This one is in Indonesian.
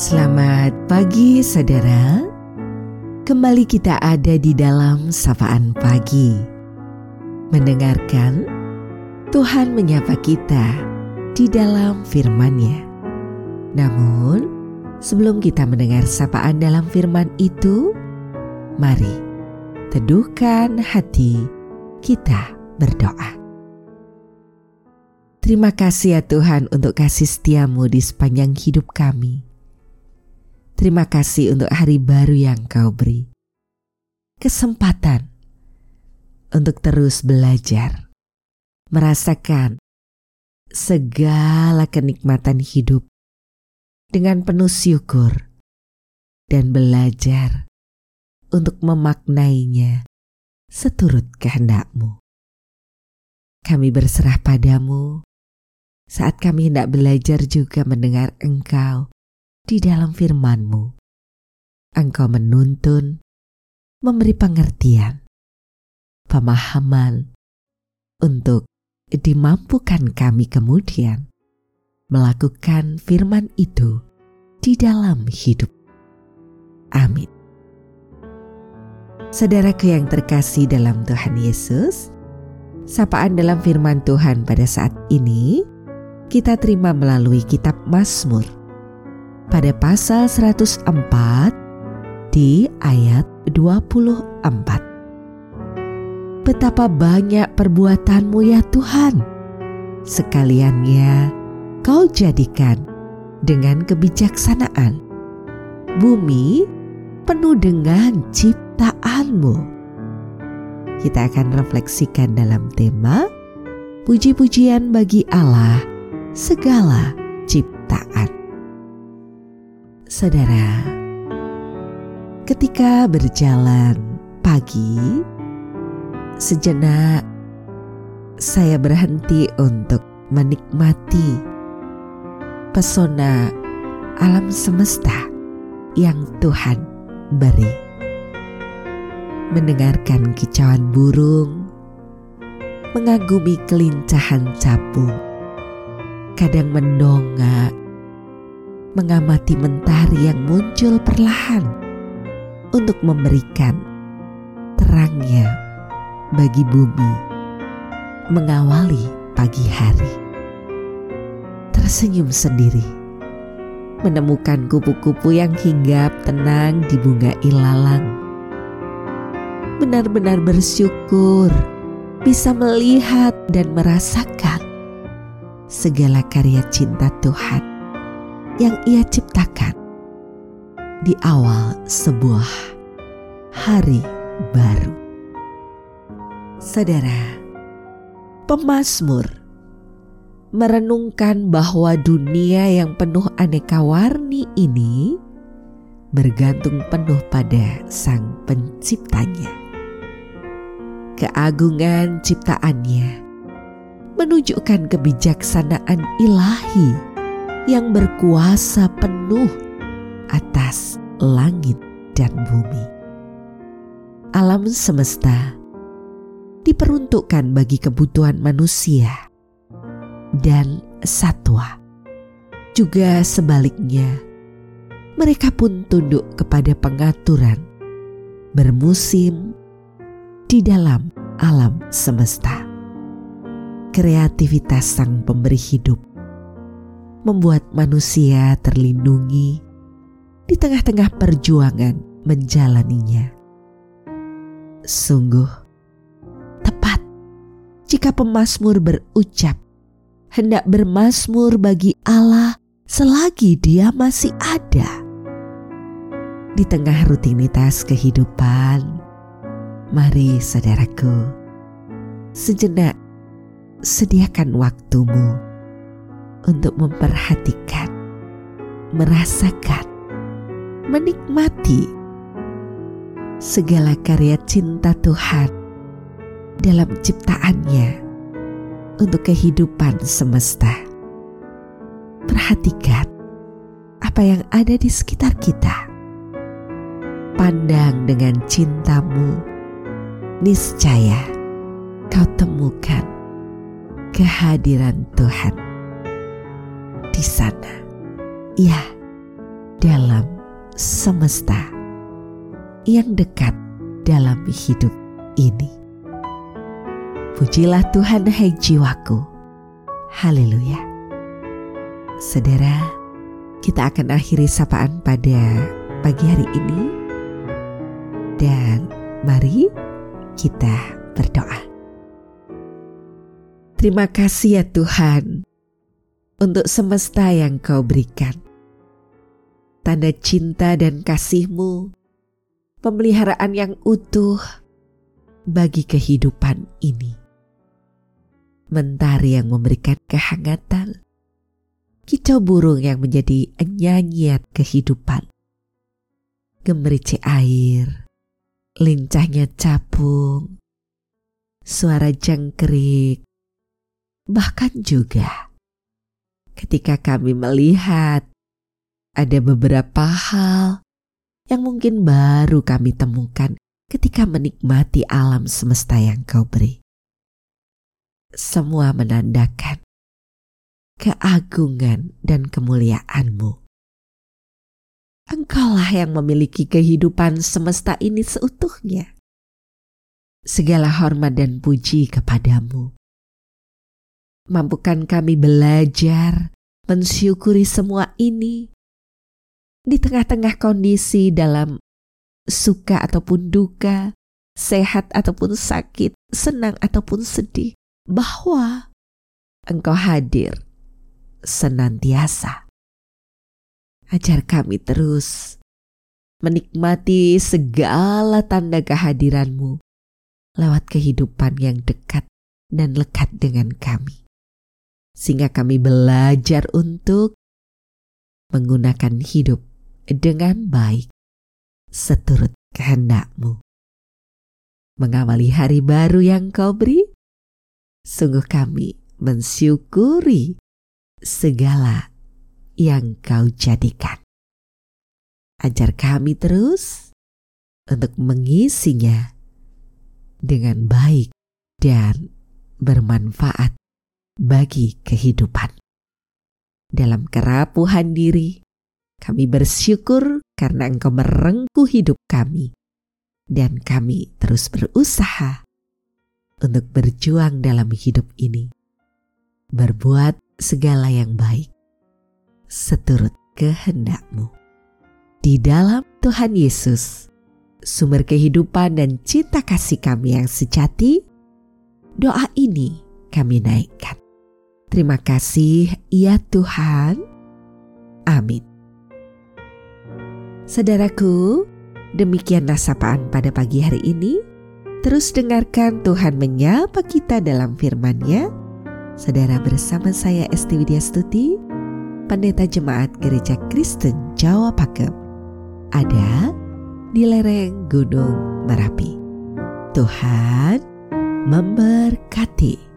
Selamat pagi saudara. Kembali kita ada di dalam sapaan pagi. Mendengarkan Tuhan menyapa kita di dalam firman-Nya. Namun, sebelum kita mendengar sapaan dalam firman itu, mari teduhkan hati kita berdoa. Terima kasih ya Tuhan untuk kasih setia-Mu di sepanjang hidup kami. Terima kasih untuk hari baru yang Kau beri. Kesempatan untuk terus belajar, merasakan segala kenikmatan hidup dengan penuh syukur dan belajar untuk memaknainya seturut kehendak-Mu. Kami berserah padamu saat kami hendak belajar juga mendengar Engkau di dalam firman-Mu. Engkau menuntun, memberi pengertian, pemahaman untuk dimampukan kami kemudian melakukan firman itu di dalam hidup. Amin. Saudaraku yang terkasih dalam Tuhan Yesus, sapaan dalam firman Tuhan pada saat ini kita terima melalui kitab Mazmur pada pasal 104 di ayat 24. Betapa banyak perbuatan-Mu ya Tuhan, sekaliannya Kau jadikan dengan kebijaksanaan. Bumi penuh dengan ciptaan-Mu. Kita akan refleksikan dalam tema puji-pujian bagi Allah segala ciptaan. Saudara, ketika berjalan pagi, sejenak saya berhenti untuk menikmati pesona alam semesta yang Tuhan beri. Mendengarkan kicauan burung, mengagumi kelincahan capung, kadang mendongak, mengamati mentari yang muncul perlahan untuk memberikan terangnya bagi bumi, mengawali pagi hari. Tersenyum sendiri, menemukan kupu-kupu yang hinggap tenang di bunga ilalang. Benar-benar bersyukur bisa melihat dan merasakan segala karya cinta Tuhan yang Ia ciptakan di awal sebuah hari baru. Saudara, pemazmur merenungkan bahwa dunia yang penuh aneka warni ini bergantung penuh pada Sang Penciptanya. Keagungan ciptaan-Nya menunjukkan kebijaksanaan ilahi yang berkuasa penuh atas langit dan bumi. Alam semesta diperuntukkan bagi kebutuhan manusia dan satwa. Juga sebaliknya, mereka pun tunduk kepada pengaturan bermusim di dalam alam semesta. Kreativitas Sang Pemberi hidup membuat manusia terlindungi di tengah-tengah perjuangan menjalaninya. Sungguh tepat jika pemazmur berucap hendak bermazmur bagi Allah selagi Dia masih ada. Di tengah rutinitas kehidupan, mari saudaraku, sejenak sediakan waktumu untuk memperhatikan, merasakan, menikmati segala karya cinta Tuhan dalam ciptaan-Nya untuk kehidupan semesta. Perhatikan apa yang ada di sekitar kita. Pandang dengan cinta-Mu, niscaya kau temukan kehadiran Tuhan di sana. Ya, dalam semesta, yang dekat dalam hidup ini. Pujilah Tuhan, hai jiwaku. Haleluya. Saudara, kita akan akhiri sapaan pada pagi hari ini. Dan mari kita berdoa. Terima kasih ya Tuhan untuk semesta yang Kau berikan. Tanda cinta dan kasih-Mu, pemeliharaan yang utuh bagi kehidupan ini. Mentari yang memberikan kehangatan, kicau burung yang menjadi nyanyian kehidupan. Gemericik air, lincahnya capung, suara jangkrik, bahkan juga ketika kami melihat ada beberapa hal yang mungkin baru kami temukan ketika menikmati alam semesta yang Kau beri. Semua menandakan keagungan dan kemuliaan-Mu. Engkaulah yang memiliki kehidupan semesta ini seutuhnya. Segala hormat dan puji kepadamu. Mampukan kami belajar mensyukuri semua ini di tengah-tengah kondisi dalam suka ataupun duka, sehat ataupun sakit, senang ataupun sedih, bahwa Engkau hadir senantiasa. Ajar kami terus menikmati segala tanda kehadiran-Mu lewat kehidupan yang dekat dan lekat dengan kami, sehingga kami belajar untuk menggunakan hidup dengan baik seturut kehendak-Mu. Mengawali hari baru yang Kau beri, sungguh kami mensyukuri segala yang Kau jadikan. Ajar kami terus untuk mengisinya dengan baik dan bermanfaat bagi kehidupan. Dalam kerapuhan diri, kami bersyukur karena Engkau merengkuh hidup kami, dan kami terus berusaha untuk berjuang dalam hidup ini, berbuat segala yang baik seturut kehendak-Mu. Di dalam Tuhan Yesus, sumber kehidupan dan cinta kasih kami yang sejati, doa ini kami naikkan. Terima kasih ya Tuhan. Amin. Saudaraku, demikianlah sapaan pada pagi hari ini. Terus dengarkan Tuhan menyapa kita dalam firman-Nya. Saudara, bersama saya Esti Widyastuti, Pendeta Jemaat Gereja Kristen Jawa Pakem, ada di lereng Gunung Merapi. Tuhan memberkati.